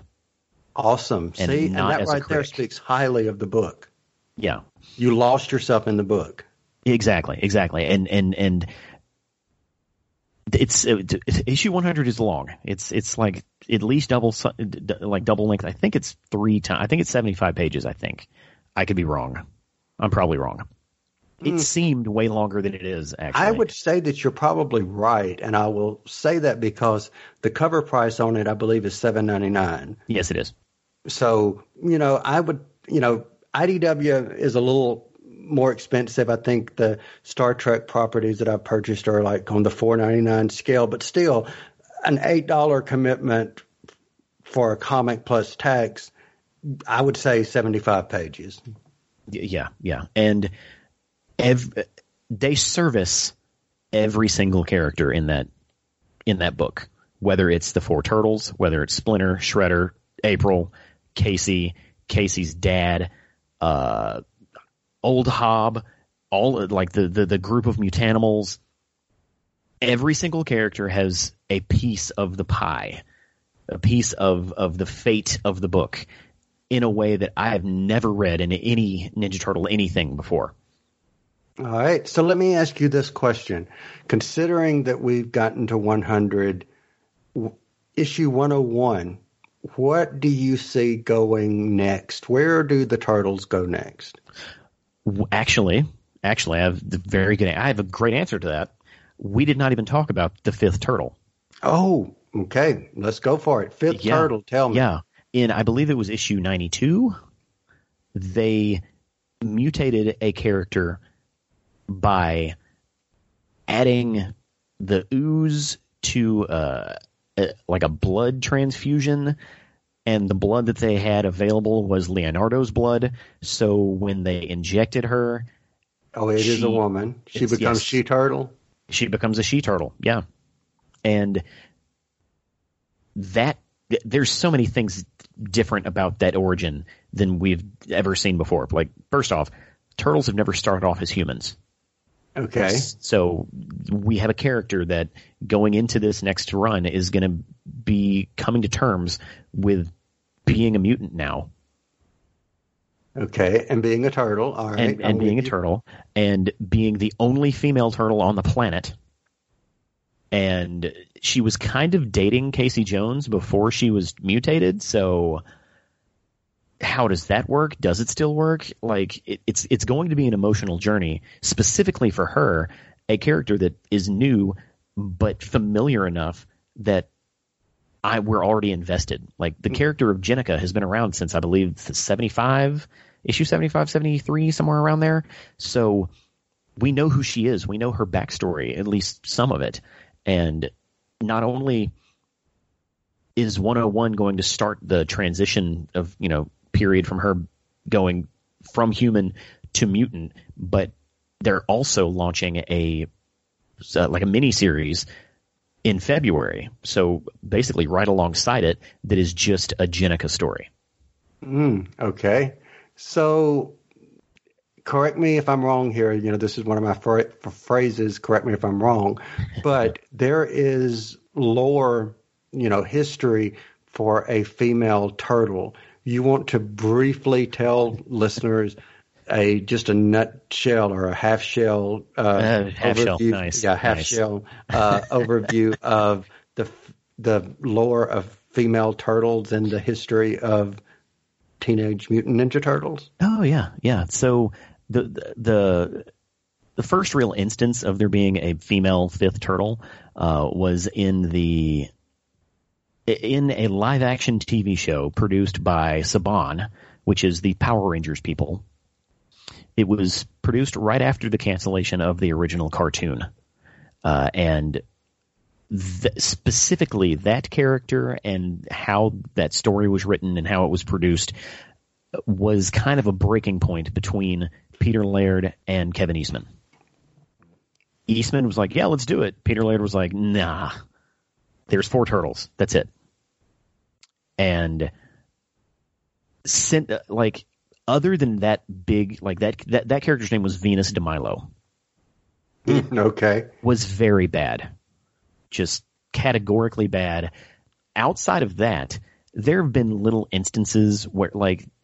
Awesome. And see, and that right there speaks highly of the book. Yeah. You lost yourself in the book. Exactly, exactly. And it's issue 100 is long. It's like at least double length. I think it's 75 pages, I think. I could be wrong. I'm probably wrong. It seemed way longer than it is, actually. I would say that you're probably right, and I will say that because the cover price on it, I believe, is $7.99. Yes, it is. So, you know, IDW is a little more expensive. I think the Star Trek properties that I've purchased are like on the $4.99 scale, but still an $8 commitment for a comic plus tax, I would say 75 pages. Yeah, yeah. And they service every single character in that book, whether it's the four turtles, whether it's Splinter, Shredder, April, Casey's dad, Old Hob, all like the group of Mutanimals. Every single character has a piece of the pie, a piece of the fate of the book, in a way that I have never read in any Ninja Turtle anything before. All right, so let me ask you this question. Considering that we've gotten to 100, issue 101, what do you see going next? Where do the turtles go next? Actually, I have a great answer to that. We did not even talk about the fifth turtle. Oh, okay. Let's go for it. Fifth turtle, tell me. Yeah, in I believe it was issue 92, they mutated a character by adding the ooze to like a blood transfusion, and the blood that they had available was Leonardo's blood. So when they injected her, is a woman. She becomes She-Turtle. She becomes a She-Turtle. Yeah, and that there's so many things different about that origin than we've ever seen before. Like first off, turtles have never started off as humans. Okay. So we have a character that going into this next run is going to be coming to terms with being a mutant now. Okay, and being a turtle. All right. And being a turtle and being the only female turtle on the planet. And she was kind of dating Casey Jones before she was mutated, so how does that work? Does it still work? Like it's going to be an emotional journey, specifically for her, a character that is new but familiar enough that we're already invested. Like the character of Jennika has been around since I believe 75, issue 75, 73, somewhere around there. So we know who she is. We know her backstory, at least some of it. And not only is 101 going to start the transition of, you know, period from her going from human to mutant, but they're also launching a mini series in February. So basically right alongside it, that is just a Jennika story. Okay. So correct me if I'm wrong here. You know, this is one of my phrases, correct me if I'm wrong, but there is lore, you know, history for a female turtle. You want to briefly tell listeners just a nutshell or a half shell overview. Overview of the lore of female turtles and the history of Teenage Mutant Ninja Turtles? Oh, yeah, yeah. So the first real instance of there being a female fifth turtle was in a live-action TV show produced by Saban, which is the Power Rangers people. It was produced right after the cancellation of the original cartoon. Specifically that character and how that story was written and how it was produced was kind of a breaking point between Peter Laird and Kevin Eastman. Eastman was like, yeah, let's do it. Peter Laird was like, nah, there's four turtles. That's it. And other than that big, that character's name was Venus DeMilo. Okay. Was very bad. Just categorically bad. Outside of that, there have been little instances where,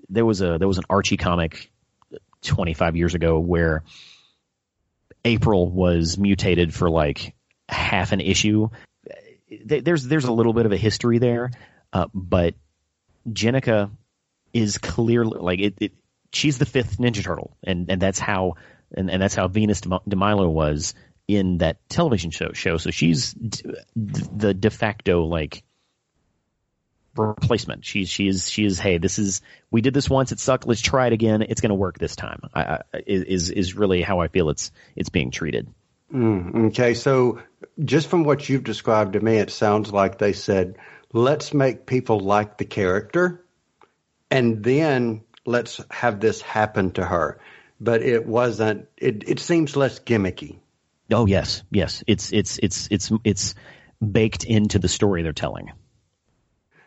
there was an Archie comic 25 years ago where April was mutated for, half an issue. There's a little bit of a history there, but Jennika is clearly she's the fifth Ninja Turtle, and that's how Venus DeMilo was in that television show. So she's the de facto replacement. She is. Hey, we did this once. It sucked. Let's try it again. It's going to work this time. Is really how I feel it's being treated. Okay, so just from what you've described to me, it sounds like they said, let's make people like the character, and then let's have this happen to her. But it wasn't. It seems less gimmicky. Oh yes, yes. It's baked into the story they're telling.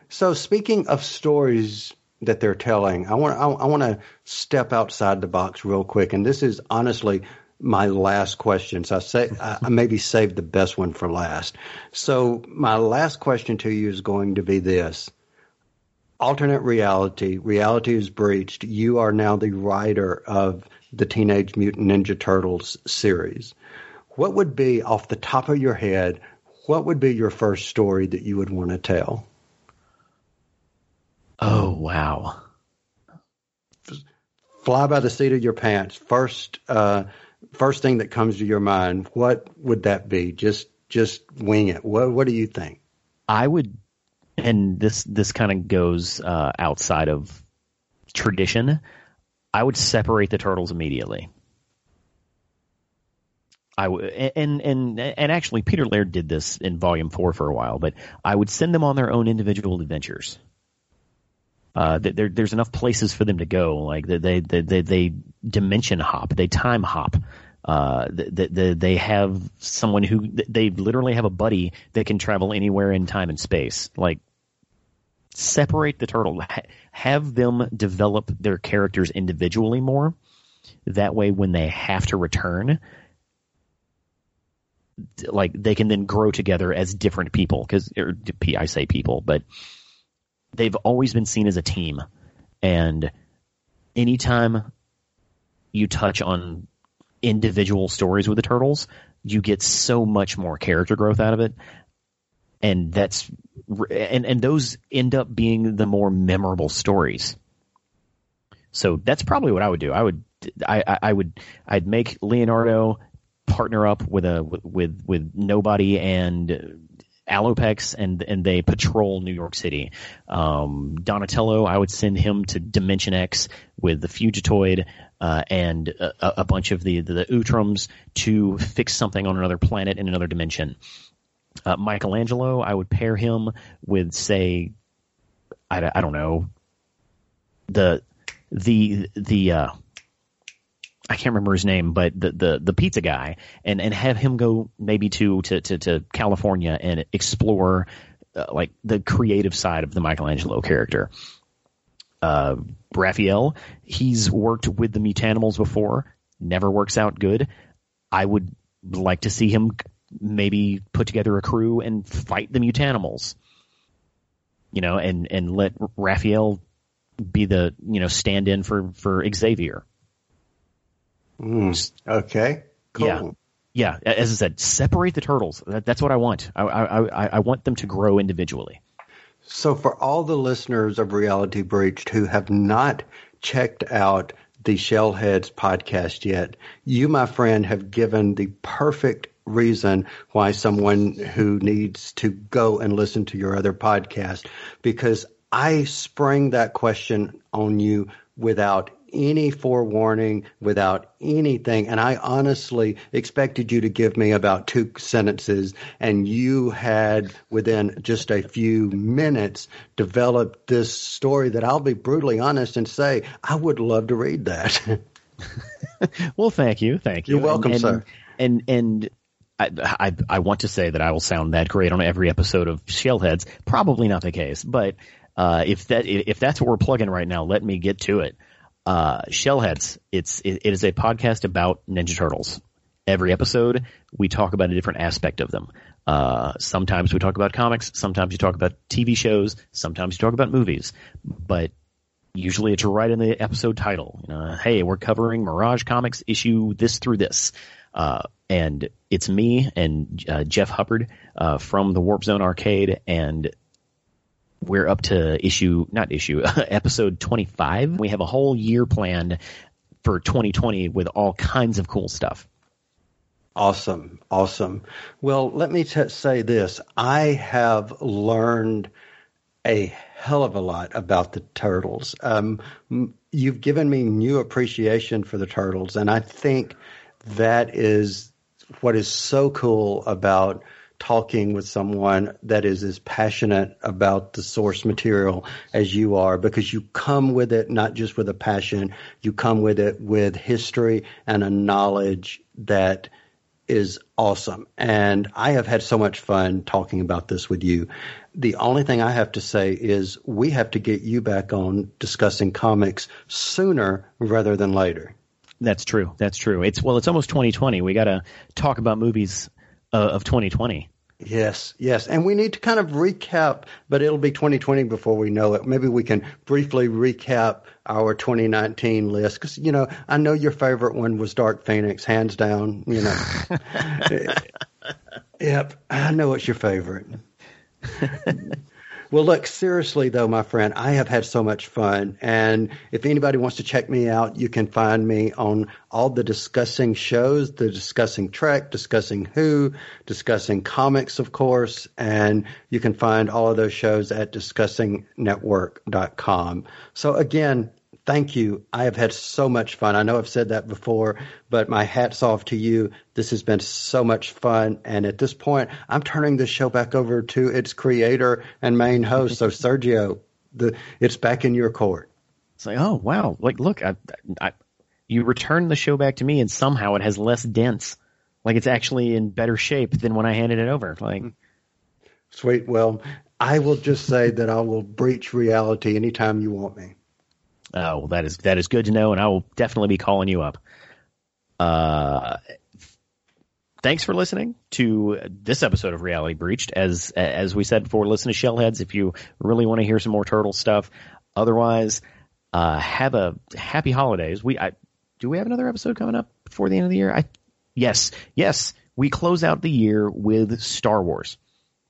So speaking of stories that they're telling, I want to step outside the box real quick, and this is honestly my last question. So I maybe saved the best one for last. So my last question to you is going to be this. Alternate reality is breached. You are now the writer of the Teenage Mutant Ninja Turtles series. What would be, off the top of your head, what would be your first story that you would want to tell? Oh, wow. Fly by the seat of your pants. First thing that comes to your mind, what would that be? Just wing it. What do you think? I would... And this kind of goes outside of tradition. I would separate the turtles immediately. And actually, Peter Laird did this in Volume 4 for a while. But I would send them on their own individual adventures. There's enough places for them to go. They dimension hop. They time hop. They have someone who they literally have a buddy that can travel anywhere in time and space. Separate the turtle, have them develop their characters individually more. That way, when they have to return, they can then grow together as different people. Because I say people, but they've always been seen as a team. And anytime you touch on individual stories with the turtles, you get so much more character growth out of it, and those end up being the more memorable stories. So that's probably what I would do. I'd make Leonardo partner up with Nobody and Alopex, and they patrol New York City. Donatello, I would send him to Dimension X with the Fugitoid and a bunch of the Utrums to fix something on another planet in another dimension. Michelangelo, I would pair him with, say, I don't know, the I can't remember his name, but the pizza guy, and have him go maybe to California and explore the creative side of the Michelangelo character. Raphael, he's worked with the Mutanimals before, never works out good. I would like to see him maybe put together a crew and fight the Mutanimals, and let Raphael be the stand-in for Xavier. Okay. Cool. Yeah. As I said, separate the turtles. That's what I want. I want them to grow individually. So for all the listeners of Reality Breached who have not checked out the Shellheads podcast yet, you, my friend, have given the perfect reason why someone who needs to go and listen to your other podcast, because I sprang that question on you without any forewarning, without anything. And I honestly expected you to give me about 2 sentences, and you had, within just a few minutes, developed this story that I'll be brutally honest and say, I would love to read that. Well, thank you. Thank you. You're welcome, sir. And I want to say that I will sound that great on every episode of Shellheads. Probably not the case, but if that's what we're plugging right now, let me get to it. Shellheads, it is a podcast about Ninja Turtles. Every episode, we talk about a different aspect of them. Sometimes we talk about comics, sometimes you talk about TV shows, sometimes you talk about movies, but usually it's right in the episode title. You know, hey, we're covering Mirage Comics issue this through this. And it's me and Jeff Hubbard from the Warp Zone Arcade, and we're up to episode 25. We have a whole year planned for 2020 with all kinds of cool stuff. Awesome. Well, let me say this. I have learned a hell of a lot about the Turtles. You've given me new appreciation for the Turtles, and I think that is what is so cool about talking with someone that is as passionate about the source material as you are, because you come with it not just with a passion, you come with it with history and a knowledge that is awesome. And I have had so much fun talking about this with you. The only thing I have to say is we have to get you back on Discussing Comics sooner rather than later. That's true. It's almost 2020. We got to talk about movies of 2020. Yes. And we need to kind of recap, but it'll be 2020 before we know it. Maybe we can briefly recap our 2019 list. Because, you know, I know your favorite one was Dark Phoenix, hands down, you know. Yep. I know it's your favorite. Well, look, seriously, though, my friend, I have had so much fun. And if anybody wants to check me out, you can find me on all the Discussing shows, the Discussing Trek, Discussing Who, Discussing Comics, of course. And you can find all of those shows at discussingnetwork.com. So, again, thank you. I have had so much fun. I know I've said that before, but my hat's off to you. This has been so much fun. And at this point, I'm turning the show back over to its creator and main host. So, Sergio, it's back in your court. It's like, oh, wow. Like, look, you return the show back to me, and somehow it has less dents. Like, it's actually in better shape than when I handed it over. Like, sweet. Well, I will just say that I will breach reality anytime you want me. Oh, well, that is good to know, and I will definitely be calling you up. Thanks for listening to this episode of Reality Breached. As we said before, listen to Shellheads if you really want to hear some more turtle stuff. Otherwise, have a happy holidays. Do we have another episode coming up before the end of the year? Yes. We close out the year with Star Wars.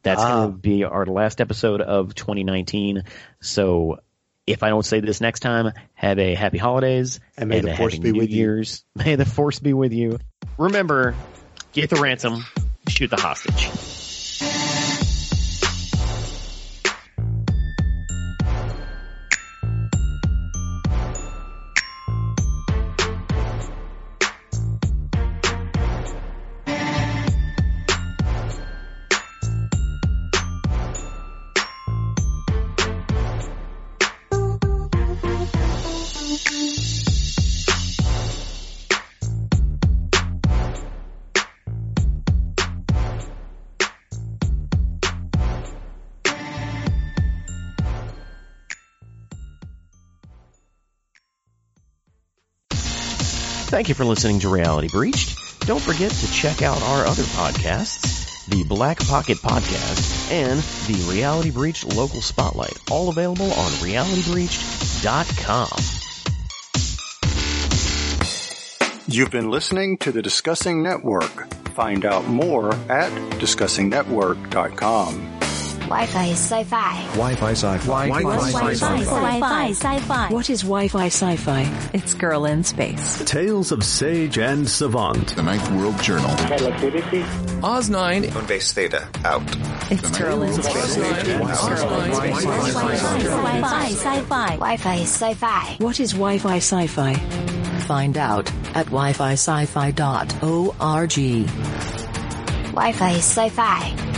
That's going to be our last episode of 2019. So, if I don't say this next time, have a happy holidays and may the force be with you. May the force be with you. Remember, get the ransom, shoot the hostage. Thank you for listening to Reality Breached. Don't forget to check out our other podcasts, the Black Pocket Podcast and the Reality Breached Local Spotlight, all available on realitybreached.com. You've been listening to the Discussing Network. Find out more at discussingnetwork.com. Wi-Fi sci-fi. Wi-Fi sci-fi. Wi-Fi sci-fi. What is Wi-Fi sci-fi? It's Girl in Space. Tales of Sage and Savant. The Ninth World Journal. Relativity. Oz9. Moonbase Theta. Out. It's Girl in Space. Wi-Fi sci-fi. Wi-Fi sci-fi. What is Wi-Fi sci-fi? Find out at wi-fi sci-fi.org. Wi-Fi sci-fi.